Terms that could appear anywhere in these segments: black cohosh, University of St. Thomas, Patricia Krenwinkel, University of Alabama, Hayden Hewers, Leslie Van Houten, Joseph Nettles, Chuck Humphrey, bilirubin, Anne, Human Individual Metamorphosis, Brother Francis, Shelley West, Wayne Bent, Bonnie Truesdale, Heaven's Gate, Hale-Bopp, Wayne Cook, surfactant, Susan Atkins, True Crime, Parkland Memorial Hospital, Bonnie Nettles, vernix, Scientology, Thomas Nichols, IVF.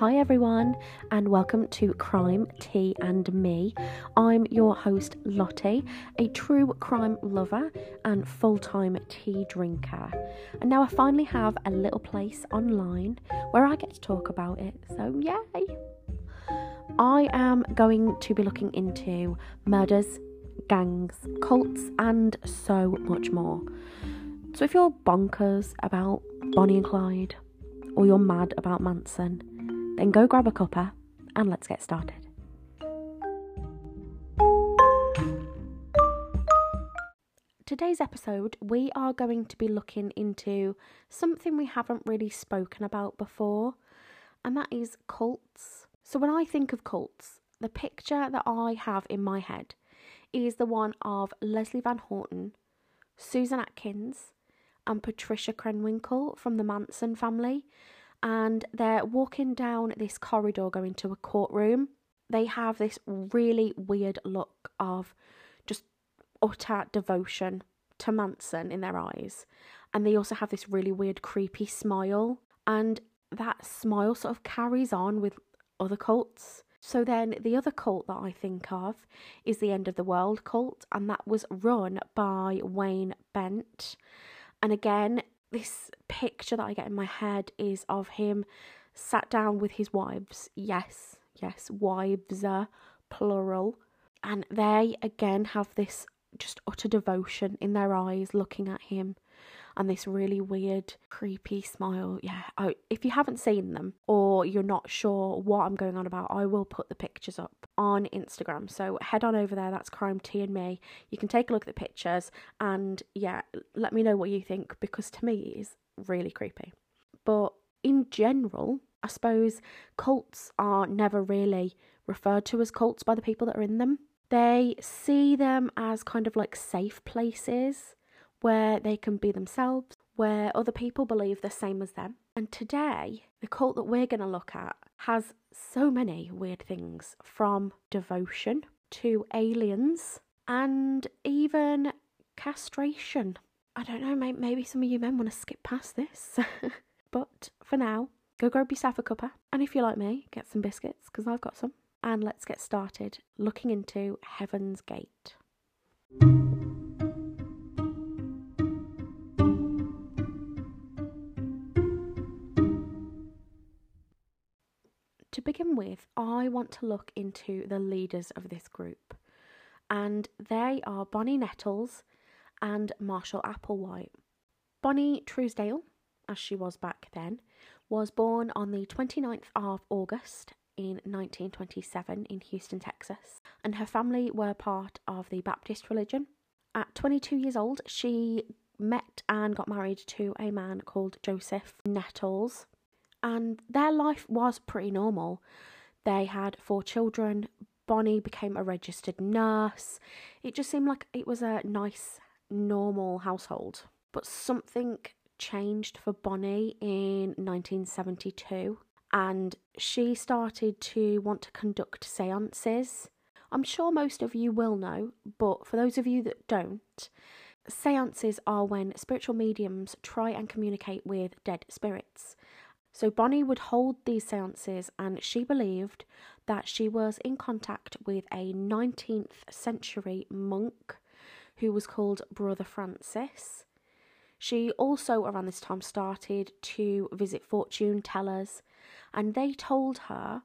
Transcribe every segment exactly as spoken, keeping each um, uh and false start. Hi everyone, and welcome to Crime, Tea and Me. I'm your host Lottie, a true crime lover and full-time tea drinker. And now I finally have a little place online where I get to talk about it, so yay! I am going to be looking into murders, gangs, cults and so much more. So if you're bonkers about Bonnie and Clyde, or you're mad about Manson, then go grab a cuppa and let's get started. Today's episode, we are going to be looking into something we haven't really spoken about before, and that is cults. So when I think of cults, the picture that I have in my head is the one of Leslie Van Houten, Susan Atkins, and Patricia Krenwinkel from the Manson family, and they're walking down this corridor going to a courtroom. They have this really weird look of just utter devotion to Manson in their eyes, and they also have this really weird creepy smile, and that smile sort of carries on with other cults. So then the other cult that I think of is the End of the World cult, and that was run by Wayne Bent. And again, this picture that I get in my head is of him sat down with his wives. Yes, yes, wives are plural. And they again have this just utter devotion in their eyes looking at him, and this really weird, creepy smile. Yeah, I, if you haven't seen them or you're not sure what I'm going on about, I will put the pictures up on Instagram. So head on over there, that's Crime, Tea and Me. You can take a look at the pictures and yeah, let me know what you think, because to me it is really creepy. But in general, I suppose cults are never really referred to as cults by the people that are in them. They see them as kind of like safe places where they can be themselves, where other people believe the same as them. And today, the cult that we're going to look at has so many weird things, from devotion to aliens and even castration. I don't know, maybe some of you men want to skip past this. But for now, go grab yourself a cuppa. And if you're like me, get some biscuits, because I've got some. And let's get started looking into Heaven's Gate. To begin with, I want to look into the leaders of this group, and they are Bonnie Nettles and Marshall Applewhite. Bonnie Truesdale, as she was back then, was born on the twenty-ninth of August in nineteen twenty-seven in Houston, Texas, and her family were part of the Baptist religion. At twenty-two years old, she met and got married to a man called Joseph Nettles, and their life was pretty normal. They had four children. Bonnie became a registered nurse. It just seemed like it was a nice, normal household. But something changed for Bonnie in nineteen seventy-two, and she started to want to conduct seances. I'm sure most of you will know, but for those of you that don't, seances are when spiritual mediums try and communicate with dead spirits. So Bonnie would hold these seances, and she believed that she was in contact with a nineteenth century monk who was called Brother Francis. She also, around this time, started to visit fortune tellers, and they told her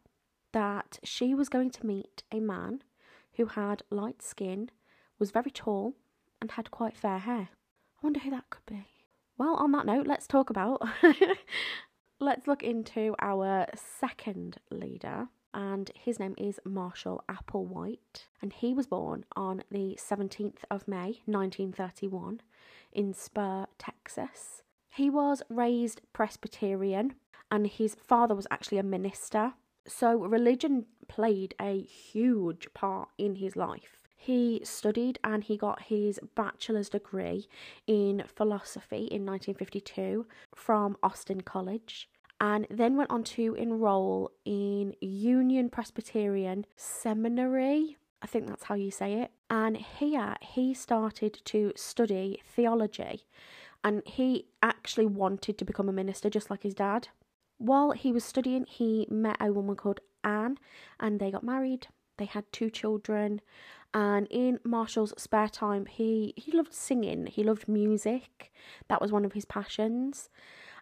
that she was going to meet a man who had light skin, was very tall, and had quite fair hair. I wonder who that could be. Well, on that note, let's talk about... Let's look into our second leader, and his name is Marshall Applewhite, and he was born on the seventeenth of May nineteen thirty-one in Spur, Texas. He was raised Presbyterian, and his father was actually a minister, so religion played a huge part in his life. He studied and he got his bachelor's degree in philosophy in nineteen fifty-two from Austin College, and then went on to enroll in Union Presbyterian Seminary. I think that's how you say it. And here he started to study theology, and he actually wanted to become a minister just like his dad. While he was studying, he met a woman called Anne, and they got married. They had two children, and in Marshall's spare time, he, he loved singing. He loved music. That was one of his passions.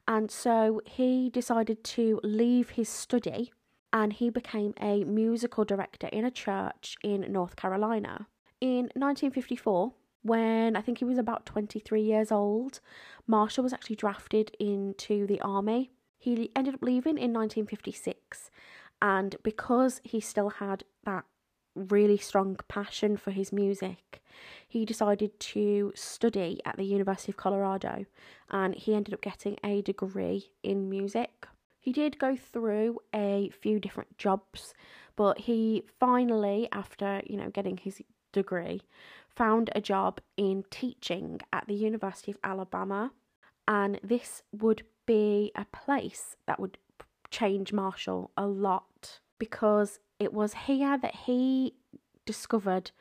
And so he decided to leave his study, and he became a musical director in a church in North Carolina. In nineteen fifty-four, when I think he was about twenty-three years old, Marshall was actually drafted into the army. He ended up leaving in nineteen fifty-six, and because he still had that really strong passion for his music, he decided to study at the University of Colorado, and he ended up getting a degree in music. He did go through a few different jobs, but he finally, after, you know, getting his degree, found a job in teaching at the University of Alabama, and this would be a place that would change Marshall a lot, because it was here that he discovered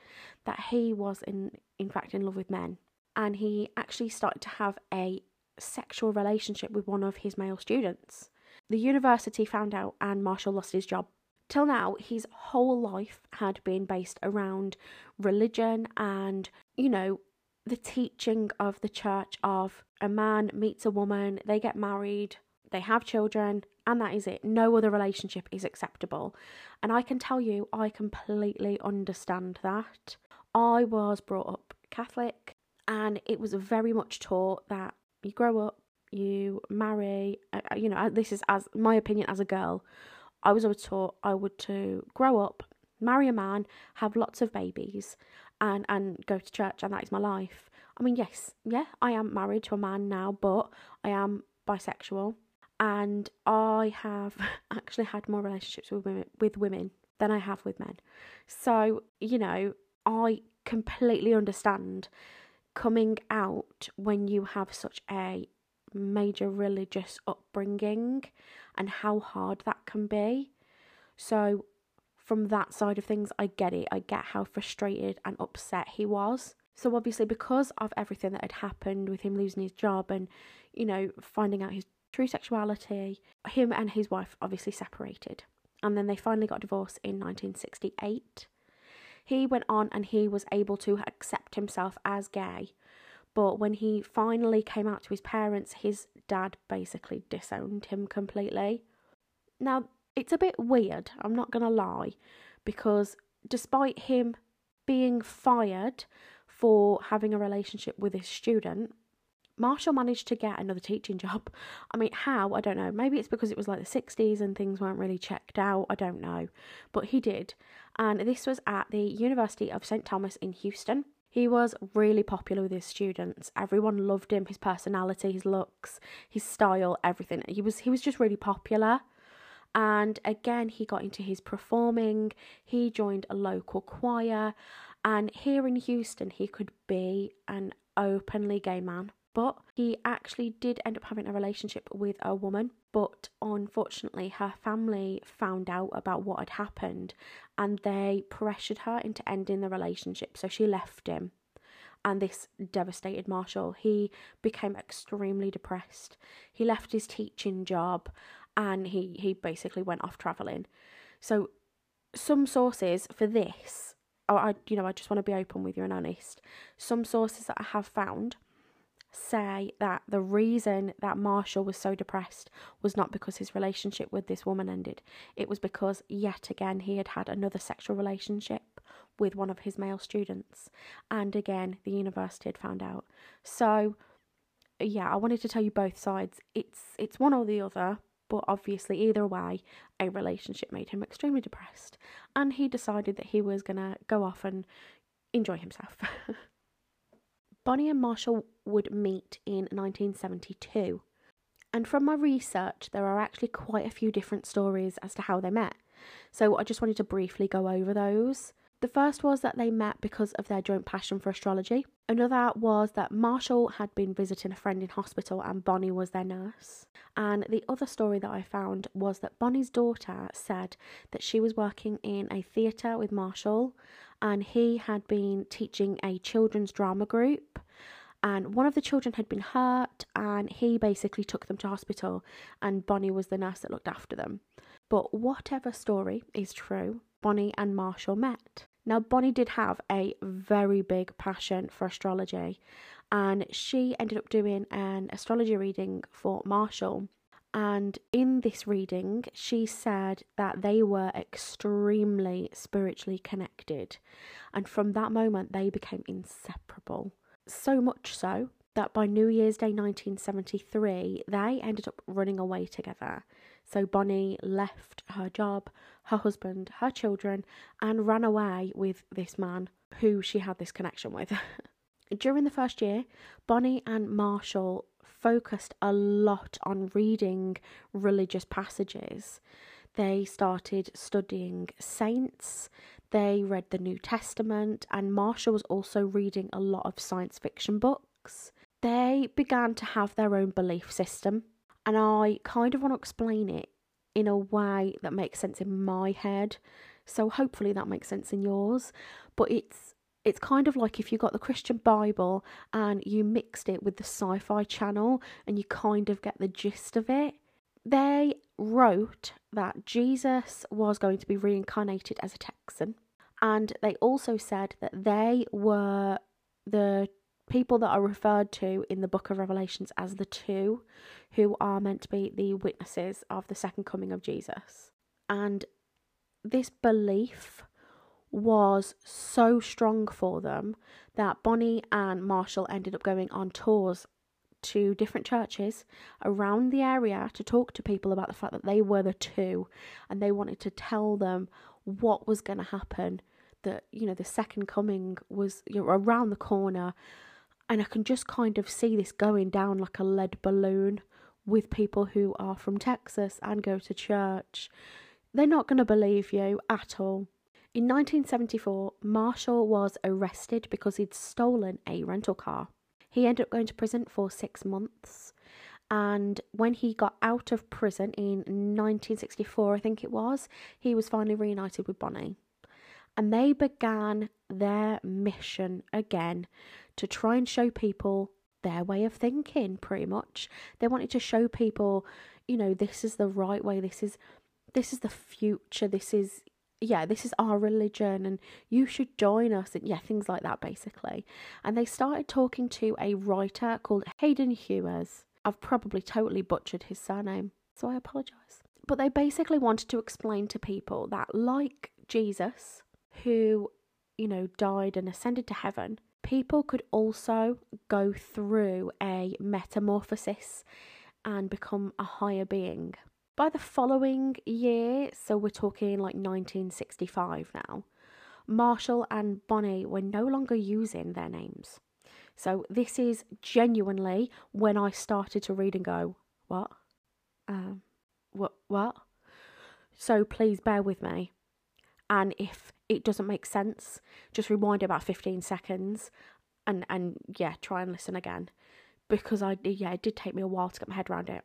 that he was in in fact in love with men, and he actually started to have a sexual relationship with one of his male students. The university found out, and Marshall lost his job. Till now, his whole life had been based around religion and, you know, the teaching of the church of a man meets a woman, they get married, they have children, and that is it. No other relationship is acceptable. And I can tell you, I completely understand that. I was brought up Catholic, and it was very much taught that you grow up, you marry, you know, this is as my opinion as a girl. I was always taught I would to grow up, marry a man, have lots of babies, and, and go to church, and that is my life. I mean, yes, yeah, I am married to a man now, but I am bisexual, and I have actually had more relationships with women, with women than I have with men. So, you know, I completely understand coming out when you have such a major religious upbringing and how hard that can be. So from that side of things, I get it. I get how frustrated and upset he was. So obviously, because of everything that had happened with him losing his job and, you know, finding out his true sexuality, him and his wife obviously separated, and then they finally got divorced in nineteen sixty-eight. He went on and he was able to accept himself as gay. But when he finally came out to his parents, his dad basically disowned him completely. Now, it's a bit weird, I'm not going to lie, because despite him being fired for having a relationship with his student, Marshall managed to get another teaching job. I mean, how? I don't know. Maybe it's because it was like the sixties and things weren't really checked out. I don't know. But he did. And this was at the University of Saint Thomas in Houston. He was really popular with his students. Everyone loved him, his personality, his looks, his style, everything. He was he was just really popular. And again, he got into his performing. He joined a local choir. And here in Houston, he could be an openly gay man. But he actually did end up having a relationship with a woman. But unfortunately, her family found out about what had happened, and they pressured her into ending the relationship. So she left him, and this devastated Marshall. He became extremely depressed. He left his teaching job, and he, he basically went off travelling. So some sources for this, or I, you know, I just want to be open with you and honest. Some sources that I have found say that the reason that Marshall was so depressed was not because his relationship with this woman ended. It was because yet again he had had another sexual relationship with one of his male students, and again the university had found out. So yeah, I wanted to tell you both sides. It's it's one or the other, but obviously either way a relationship made him extremely depressed, and he decided that he was gonna go off and enjoy himself. Bonnie and Marshall would meet in nineteen seventy-two, and from my research there are actually quite a few different stories as to how they met, so I just wanted to briefly go over those. The first was that they met because of their joint passion for astrology. Another was that Marshall had been visiting a friend in hospital and Bonnie was their nurse. And the other story that I found was that Bonnie's daughter said that she was working in a theatre with Marshall, and he had been teaching a children's drama group, and one of the children had been hurt, and he basically took them to hospital, and Bonnie was the nurse that looked after them. But whatever story is true, Bonnie and Marshall met. Now, Bonnie did have a very big passion for astrology, and she ended up doing an astrology reading for Marshall. And in this reading, she said that they were extremely spiritually connected. And from that moment, they became inseparable. So much so that by New Year's Day nineteen seventy-three, they ended up running away together. So Bonnie left her job, her husband, her children, and ran away with this man who she had this connection with. During the first year, Bonnie and Marshall focused a lot on reading religious passages. They started studying saints, they read the New Testament, and Marshall was also reading a lot of science fiction books. They began to have their own belief system, and I kind of want to explain it in a way that makes sense in my head, so hopefully that makes sense in yours. But it's It's kind of like if you got the Christian Bible and you mixed it with the Sci-Fi Channel, and you kind of get the gist of it. They wrote that Jesus was going to be reincarnated as a Texan. And they also said that they were the people that are referred to in the Book of Revelations as the two, who are meant to be the witnesses of the second coming of Jesus. And this belief was so strong for them that Bonnie and Marshall ended up going on tours to different churches around the area to talk to people about the fact that they were the two, and they wanted to tell them what was going to happen, that, you know, the second coming was, you know, around the corner. And I can just kind of see this going down like a lead balloon with people who are from Texas and go to church. They're not going to believe you at all. In nineteen seventy-four, Marshall was arrested because he'd stolen a rental car. He ended up going to prison for six months. And when he got out of prison in nineteen sixty-four, I think it was, he was finally reunited with Bonnie. And they began their mission again to try and show people their way of thinking, pretty much. They wanted to show people, you know, this is the right way, this is, this is the future, this is... yeah, this is our religion and you should join us, and yeah, things like that basically. And they started talking to a writer called Hayden Hewers. I've probably totally butchered his surname, so I apologise. But they basically wanted to explain to people that, like Jesus, who, you know, died and ascended to heaven, people could also go through a metamorphosis and become a higher being. By the following year, so we're talking like nineteen sixty-five now, Marshall and Bonnie were no longer using their names. So this is genuinely when I started to read and go, what? Um, what, what? So please bear with me. And if it doesn't make sense, just rewind about fifteen seconds and, and yeah, try and listen again. Because I, yeah, it did take me a while to get my head around it.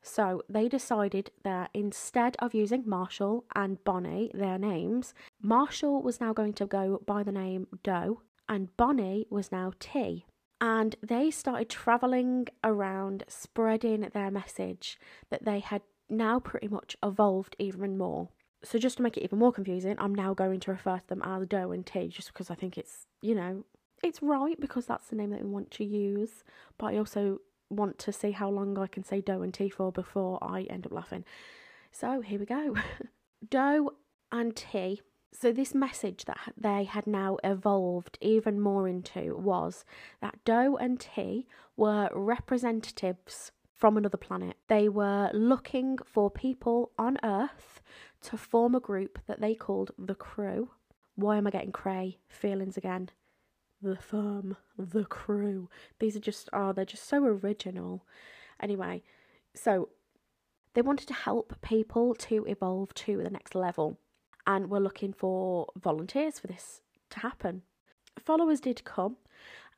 So they decided that instead of using Marshall and Bonnie, their names, Marshall was now going to go by the name Doe, and Bonnie was now T. And they started travelling around spreading their message that they had now pretty much evolved even more. So just to make it even more confusing, I'm now going to refer to them as Doe and T, just because I think it's, you know, it's right because that's the name that we want to use. But I also want to see how long I can say Doe and T for before I end up laughing. So here we go. Doe and T. So this message that they had now evolved even more into was that Doe and T were representatives from another planet. They were looking for people on Earth to form a group that they called the Crew. Why am I getting cray feelings again? The firm, the crew. These are just, oh, they're just so original. Anyway, so they wanted to help people to evolve to the next level, and were looking for volunteers for this to happen. Followers did come,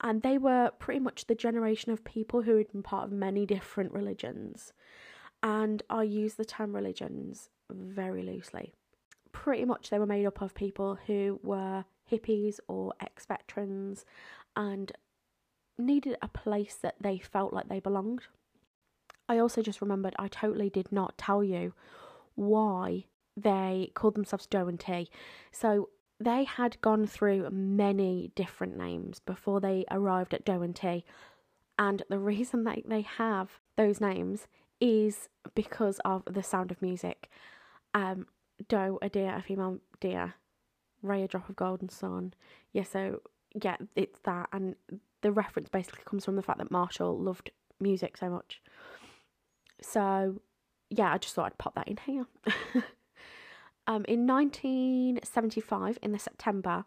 and they were pretty much the generation of people who had been part of many different religions. And I use the term religions very loosely. Pretty much they were made up of people who were hippies or ex-veterans, and needed a place that they felt like they belonged. I also just remembered I totally did not tell you why they called themselves Joe and T. So they had gone through many different names before they arrived at Joe and T. And the reason that they have those names is because of The Sound of Music. Um, Doe, a deer, a female deer, Ray, a drop of golden sun. Yeah, so yeah, it's that. And the reference basically comes from the fact that Marshall loved music so much. So yeah, I just thought I'd pop that in here. um, in nineteen seventy-five, in the September,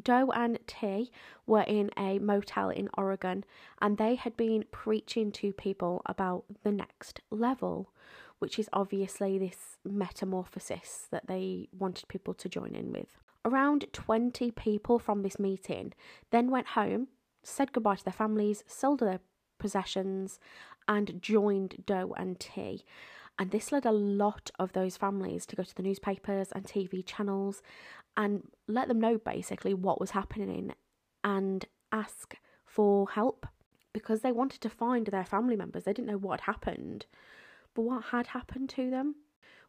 Doe and T were in a motel in Oregon, and they had been preaching to people about the next level, which is obviously this metamorphosis that they wanted people to join in with. Around twenty people from this meeting then went home, said goodbye to their families, sold their possessions, and joined Doe and T. And this led a lot of those families to go to the newspapers and T V channels and let them know basically what was happening and ask for help, because they wanted to find their family members. They didn't know what had happened, but what had happened to them?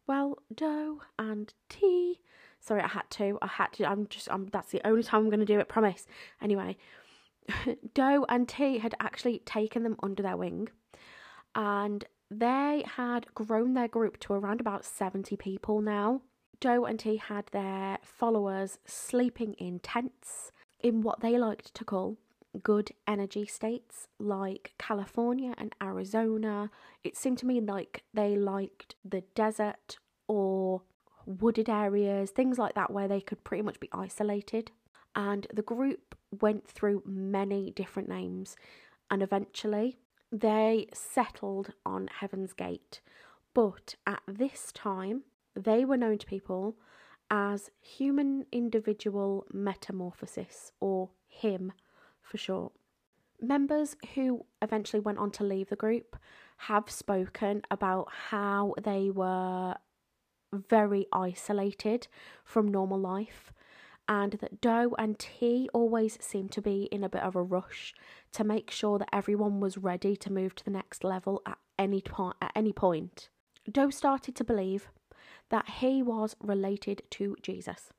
Well, Doe and T. Sorry, I had to. I had to. I'm just. I'm. That's the only time I'm going to do it. Promise. Anyway, Doe and T had actually taken them under their wing, and they had grown their group to around about seventy people now. Doe and T had their followers sleeping in tents in what they liked to call good energy states, like California and Arizona. It seemed to me like they liked the desert or wooded areas, things like that, where they could pretty much be isolated. And the group went through many different names, and eventually they settled on Heaven's Gate. But at this time, they were known to people as Human Individual Metamorphosis, or HIM for short. Members who eventually went on to leave the group have spoken about how they were very isolated from normal life, and that Doe and T always seemed to be in a bit of a rush to make sure that everyone was ready to move to the next level at any point. At any point, Doe started to believe that he was related to Jesus,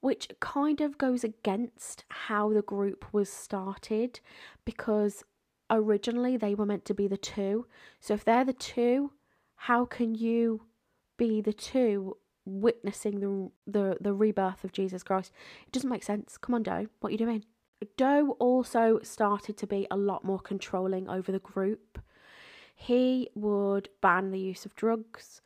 which kind of goes against how the group was started, because originally they were meant to be the two. So if they're the two, how can you be the two witnessing the the, the rebirth of Jesus Christ? It doesn't make sense. Come on, Doe, what are you doing? Doe also started to be a lot more controlling over the group. He would ban the use of drugs,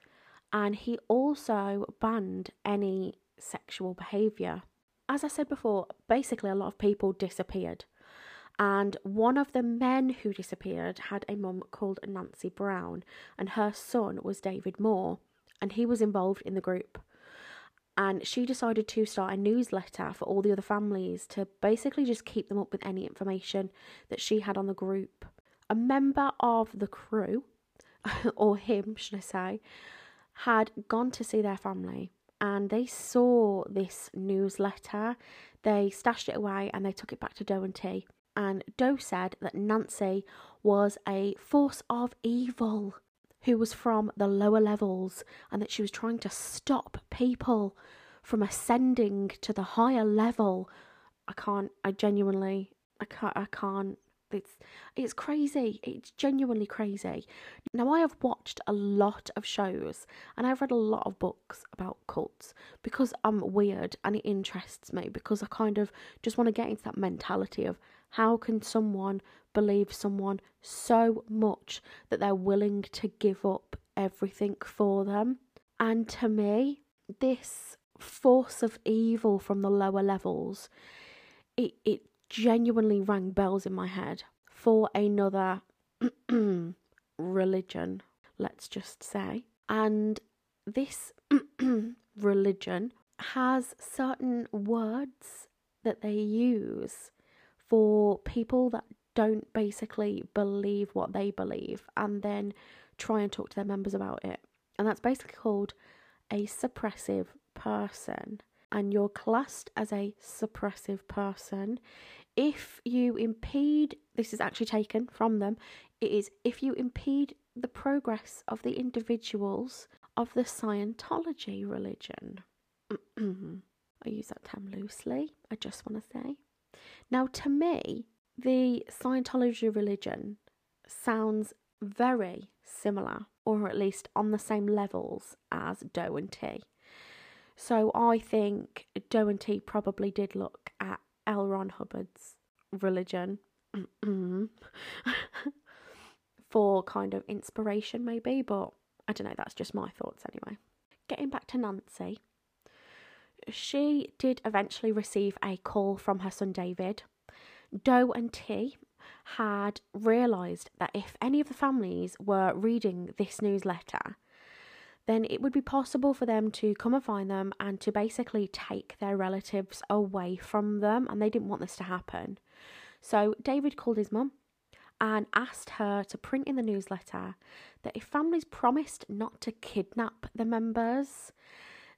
and he also banned any sexual behaviour. As I said before, basically a lot of people disappeared. And one of the men who disappeared had a mum called Nancy Brown, and her son was David Moore, and he was involved in the group. And she decided to start a newsletter for all the other families to basically just keep them up with any information that she had on the group. A member of the crew, or him, should I say, had gone to see their family, and they saw this newsletter. They stashed it away and they took it back to Doe and T. And Doe said that Nancy was a force of evil who was from the lower levels, and that she was trying to stop people from ascending to the higher level. I can't, I genuinely, I can't, I can't. It's it's crazy. It's genuinely crazy. Now, I have watched a lot of shows and I've read a lot of books about cults because I'm weird and it interests me, because I kind of just want to get into that mentality of how can someone believe someone so much that they're willing to give up everything for them. And to me, this force of evil from the lower levels, it it genuinely rang bells in my head for another religion, let's just say. And this religion has certain words that they use for people that don't basically believe what they believe and then try and talk to their members about it. And that's basically called a suppressive person. And you're classed as a suppressive person if you impede, this is actually taken from them, it is, if you impede the progress of the individuals of the Scientology religion. I use that term loosely, I just want to say. Now, to me, the Scientology religion sounds very similar, or at least on the same levels as Doe and T. So I think Doe and T probably did look at L. Ron Hubbard's religion for kind of inspiration maybe, but I don't know, that's just my thoughts anyway. Getting back to Nancy, she did eventually receive a call from her son David. Doe and T had realised that if any of the families were reading this newsletter, then it would be possible for them to come and find them and to basically take their relatives away from them, and they didn't want this to happen. So David called his mum and asked her to print in the newsletter that if families promised not to kidnap the members,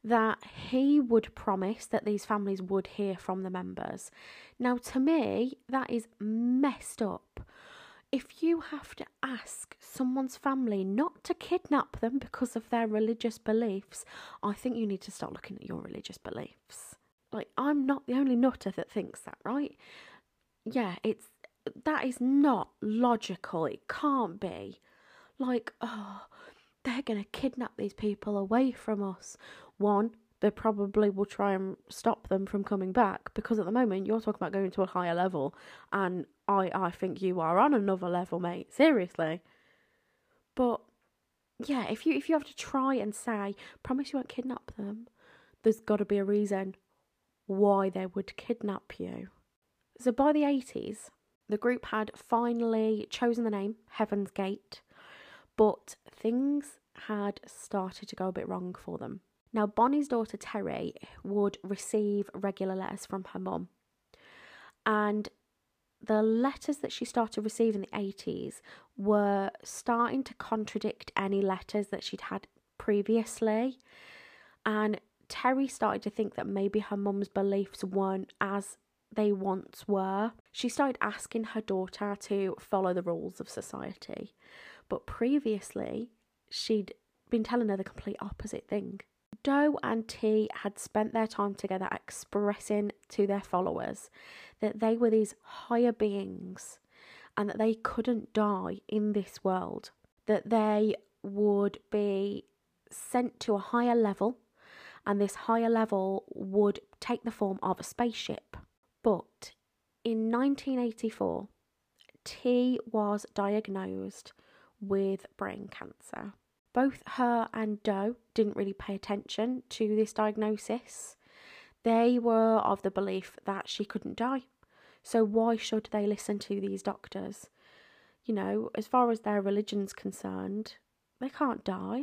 that he would promise that these families would hear from the members. Now, to me, that is messed up. If you have to ask someone's family not to kidnap them because of their religious beliefs, I think you need to start looking at your religious beliefs. Like, I'm not the only nutter that thinks that, right? Yeah, it's that is not logical. It can't be. Like, oh, they're going to kidnap these people away from us. One, they probably will try and stop them from coming back, because at the moment you're talking about going to a higher level, and I, I think you are on another level, mate, seriously. But yeah, if you if you have to try and say, promise you won't kidnap them, there's got to be a reason why they would kidnap you. So by the eighties, the group had finally chosen the name Heaven's Gate, but things had started to go a bit wrong for them. Now, Bonnie's daughter Terry would receive regular letters from her mum, and the letters that she started receiving in the eighties were starting to contradict any letters that she'd had previously, and Terry started to think that maybe her mum's beliefs weren't as they once were. She started asking her daughter to follow the rules of society, but previously she'd been telling her the complete opposite thing. Doe and T had spent their time together expressing to their followers that they were these higher beings and that they couldn't die in this world, that they would be sent to a higher level, and this higher level would take the form of a spaceship. But in nineteen eighty-four, T was diagnosed with brain cancer. Both her and Doe didn't really pay attention to this diagnosis. They were of the belief that she couldn't die, so why should they listen to these doctors? You know, as far as their religion's concerned, they can't die.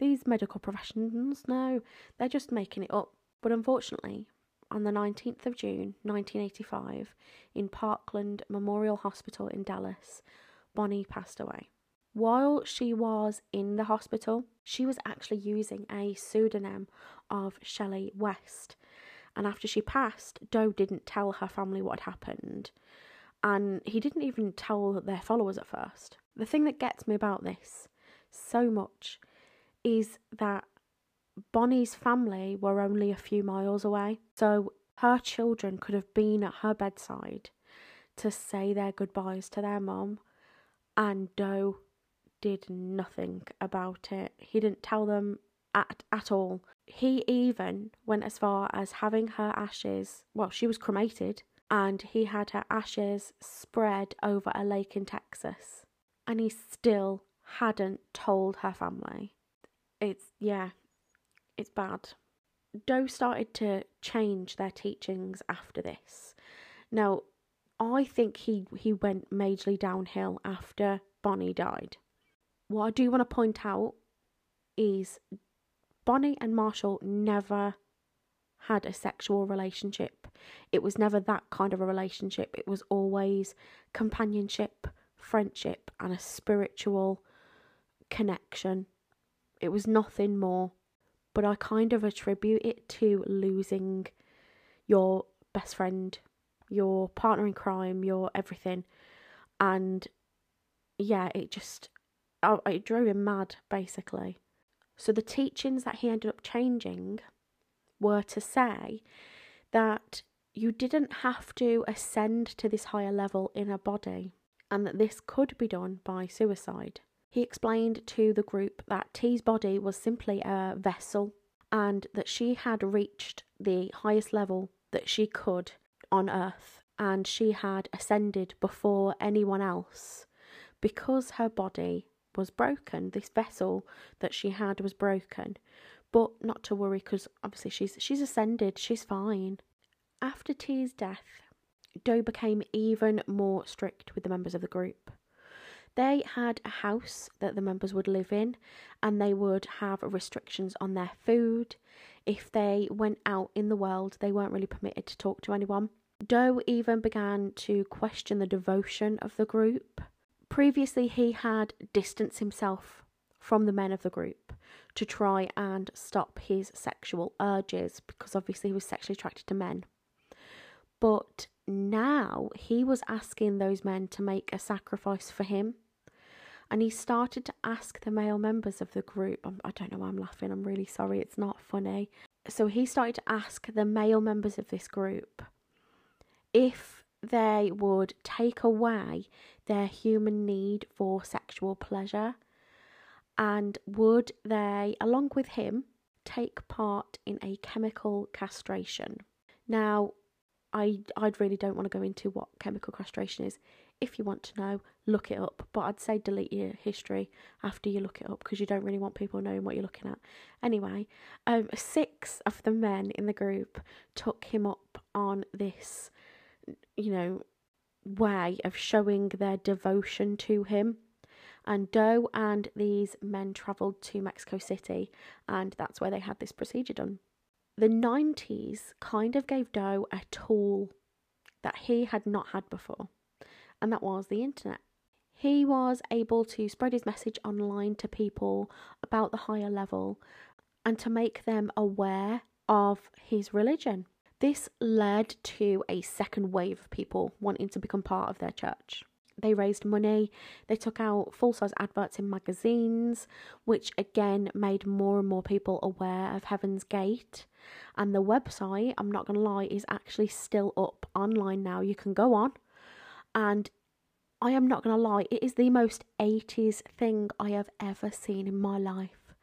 These medical professionals, no, they're just making it up. But unfortunately, on the nineteenth of June nineteen eighty-five, in Parkland Memorial Hospital in Dallas, Bonnie passed away. While she was in the hospital, she was actually using a pseudonym of Shelley West. And after she passed, Doe didn't tell her family what had happened. And he didn't even tell their followers at first. The thing that gets me about this so much is that Bonnie's family were only a few miles away. So her children could have been at her bedside to say their goodbyes to their mum. And Doe did nothing about it. He didn't tell them at at all. He even went as far as having her ashes, well, she was cremated, and he had her ashes spread over a lake in Texas, and he still hadn't told her family. It's, yeah, it's bad. Doe started to change their teachings after this. Now, I think he, he went majorly downhill after Bonnie died. What I do want to point out is Bonnie and Marshall never had a sexual relationship. It was never that kind of a relationship. It was always companionship, friendship, and a spiritual connection. It was nothing more. But I kind of attribute it to losing your best friend your partner in crime, your everything. And yeah, it just, it drove him mad, basically. So the teachings that he ended up changing were to say that you didn't have to ascend to this higher level in a body, and that this could be done by suicide. He explained to the group that T's body was simply a vessel, and that she had reached the highest level that she could on Earth, and she had ascended before anyone else because her body was broken. This vessel that she had was broken, but not to worry, because obviously she's she's ascended, she's fine. After T's death, Doe became even more strict with the members of the group. They had a house that the members would live in, and they would have restrictions on their food. If they went out in the world, they weren't really permitted to talk to anyone. Doe even began to question the devotion of the group. Previously, he had distanced himself from the men of the group to try and stop his sexual urges, because obviously he was sexually attracted to men. But now he was asking those men to make a sacrifice for him. And he started to ask the male members of the group, I'm, I don't know why I'm laughing, I'm really sorry, it's not funny. So he started to ask the male members of this group if they would take away their human need for sexual pleasure, and would they, along with him, take part in a chemical castration. Now, I, I really don't want to go into what chemical castration is. If you want to know, look it up. But I'd say delete your history after you look it up, because you don't really want people knowing what you're looking at. Anyway, um, six of the men in the group took him up on this, you know, way of showing their devotion to him. And Doe and these men travelled to Mexico City, and that's where they had this procedure done. The nineties kind of gave Doe a tool that he had not had before, and that was the internet. He was able to spread his message online to people about the higher level and to make them aware of his religion. This led to a second wave of people wanting to become part of their church. They raised money, they took out full-size adverts in magazines, which again made more and more people aware of Heaven's Gate. And the website, I'm not going to lie, is actually still up online now. You can go on. And I am not going to lie, it is the most eighties thing I have ever seen in my life.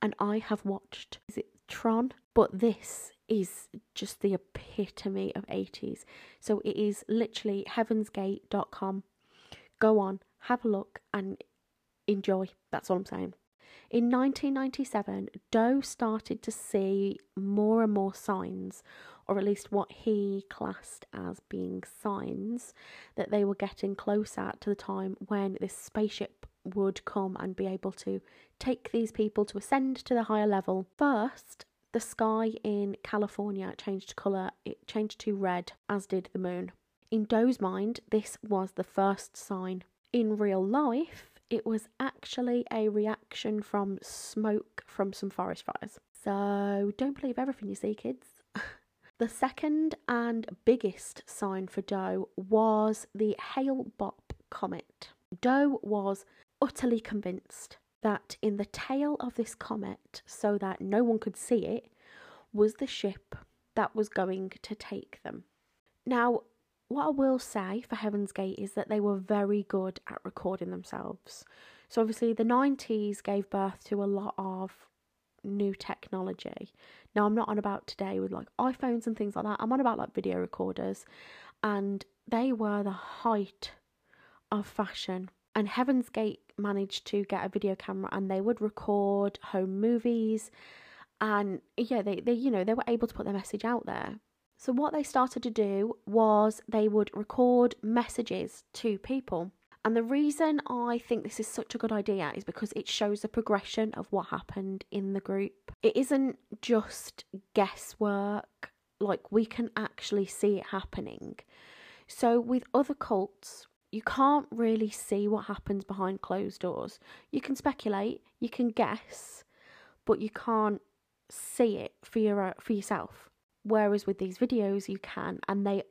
And I have watched, is it Tron? But this is just the epitome of eighties. So it is literally heavens gate dot com. Go on, have a look and enjoy. That's all I'm saying. In nineteen ninety-seven, Doe started to see more and more signs, or at least what he classed as being signs, that they were getting closer to the time when this spaceship would come and be able to take these people to ascend to the higher level. First, the sky in California changed colour. It changed to red, as did the moon. In Doe's mind, this was the first sign. In real life, it was actually a reaction from smoke from some forest fires. So don't believe everything you see, kids. The second and biggest sign for Doe was the Hale-Bopp comet. Doe was utterly convinced that in the tail of this comet, so that no one could see it, was the ship that was going to take them. Now, what I will say for Heaven's Gate is that they were very good at recording themselves. So obviously the nineties gave birth to a lot of new technology. Now, I'm not on about today with like iPhones and things like that. I'm on about like video recorders, and they were the height of fashion. And Heaven's Gate managed to get a video camera, and they would record home movies, and yeah, they, they you know, they were able to put their message out there. So what they started to do was they would record messages to people. And the reason I think this is such a good idea is because it shows the progression of what happened in the group. It isn't just guesswork, like we can actually see it happening. So with other cults, you can't really see what happens behind closed doors. You can speculate, you can guess, but you can't see it for your, for yourself. Whereas with these videos you can, and they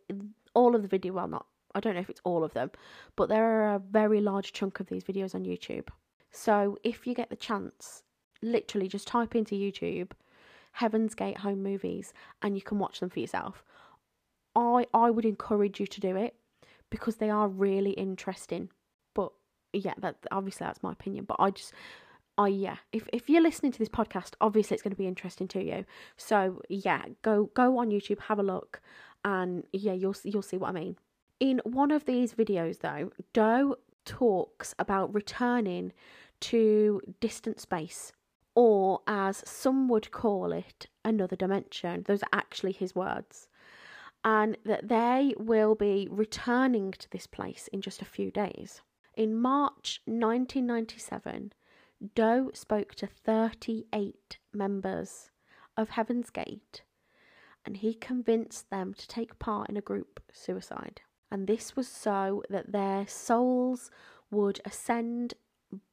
all of the video, well not, I don't know if it's all of them, but there are a very large chunk of these videos on YouTube. So if you get the chance, literally just type into YouTube, Heaven's Gate home movies, and you can watch them for yourself. I, I would encourage you to do it, because they are really interesting. But yeah, that obviously that's my opinion, but I just... Oh, yeah, if if you're listening to this podcast, obviously it's going to be interesting to you. So yeah, go go on YouTube, have a look, and yeah, you'll you'll see what I mean. In one of these videos, though, Doe talks about returning to distant space, or as some would call it, another dimension. Those are actually his words, and that they will be returning to this place in just a few days. In March nineteen ninety-seven. Doe spoke to thirty-eight members of Heaven's Gate, and he convinced them to take part in a group suicide. And this was so that their souls would ascend,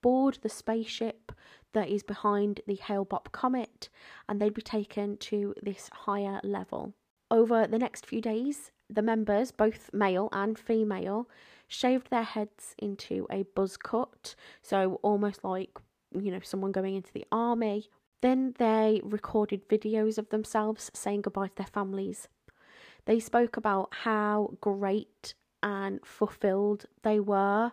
board the spaceship that is behind the Hale-Bopp comet, and they'd be taken to this higher level. Over the next few days, the members, both male and female, shaved their heads into a buzz cut, so almost like, you know, someone going into the army. Then they recorded videos of themselves saying goodbye to their families. They spoke about how great and fulfilled they were,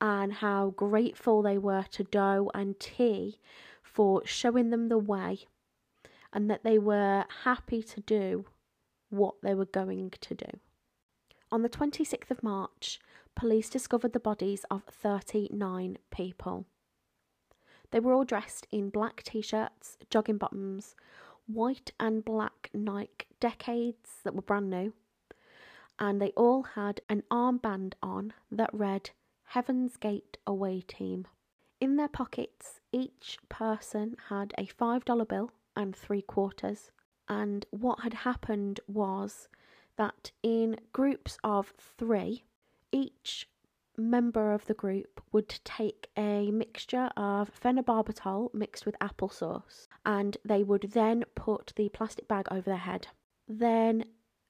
and how grateful they were to Doe and T for showing them the way, and that they were happy to do what they were going to do. On the twenty-sixth of March, police discovered the bodies of thirty-nine people. They were all dressed in black t-shirts, jogging bottoms, white and black Nike Decades that were brand new, and they all had an armband on that read Heaven's Gate Away Team. In their pockets, each person had a five dollar bill and three quarters, and what had happened was that in groups of three, each member of the group would take a mixture of phenobarbital mixed with applesauce, and they would then put the plastic bag over their head. Then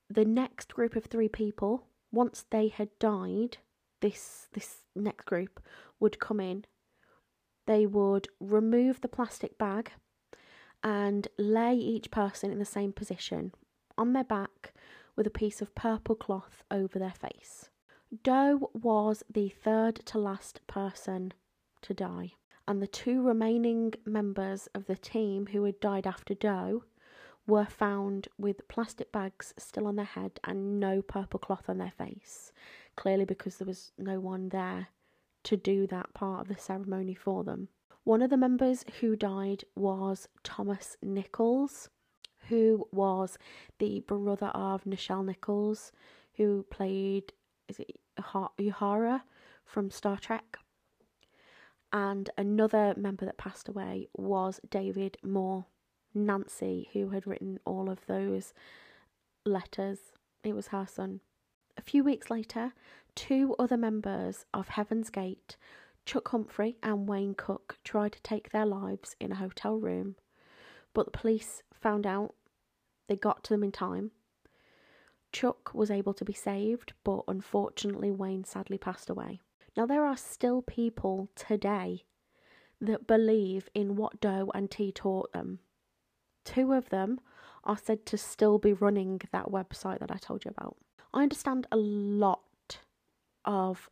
the next group of three people, once they had died, this this next group would come in. They would remove the plastic bag and lay each person in the same position on their back with a piece of purple cloth over their face. Doe was the third to last person to die, and the two remaining members of the team who had died after Doe were found with plastic bags still on their head and no purple cloth on their face, clearly because there was no one there to do that part of the ceremony for them. One of the members who died was Thomas Nichols, who was the brother of Nichelle Nichols, who played, is it Uhura from Star Trek? And another member that passed away was David Moore, Nancy, who had written all of those letters. It was her son. A few weeks later, two other members of Heaven's Gate, Chuck Humphrey and Wayne Cook, tried to take their lives in a hotel room, but the police found out. They got to them in time. Chuck was able to be saved, but unfortunately Wayne sadly passed away. Now there are still people today that believe in what Doe and T taught them. Two of them are said to still be running that website that I told you about. I understand a lot of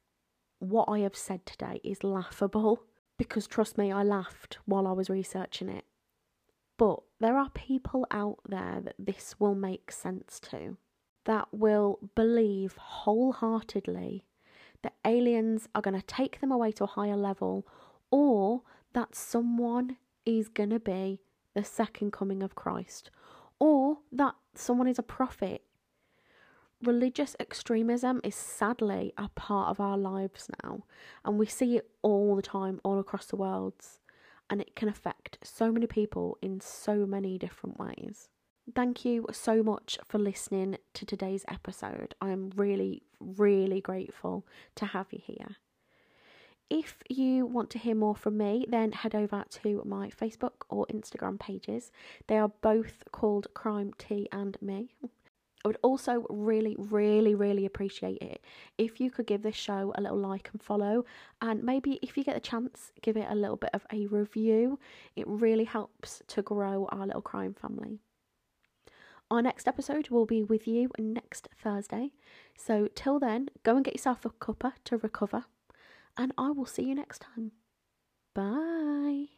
what I have said today is laughable, because trust me, I laughed while I was researching it. But there are people out there that this will make sense to, that will believe wholeheartedly that aliens are going to take them away to a higher level, or that someone is going to be the second coming of Christ, or that someone is a prophet. Religious extremism is sadly a part of our lives now, and we see it all the time, all across the world, and it can affect so many people in so many different ways. Thank you so much for listening to today's episode. I am really, really grateful to have you here. If you want to hear more from me, then head over to my Facebook or Instagram pages. They are both called Crime Tea and Me. I would also really, really, really appreciate it if you could give this show a little like and follow, and maybe if you get the chance, give it a little bit of a review. It really helps to grow our little crime family. Our next episode will be with you next Thursday. So till then, go and get yourself a cuppa to recover, and I will see you next time. Bye.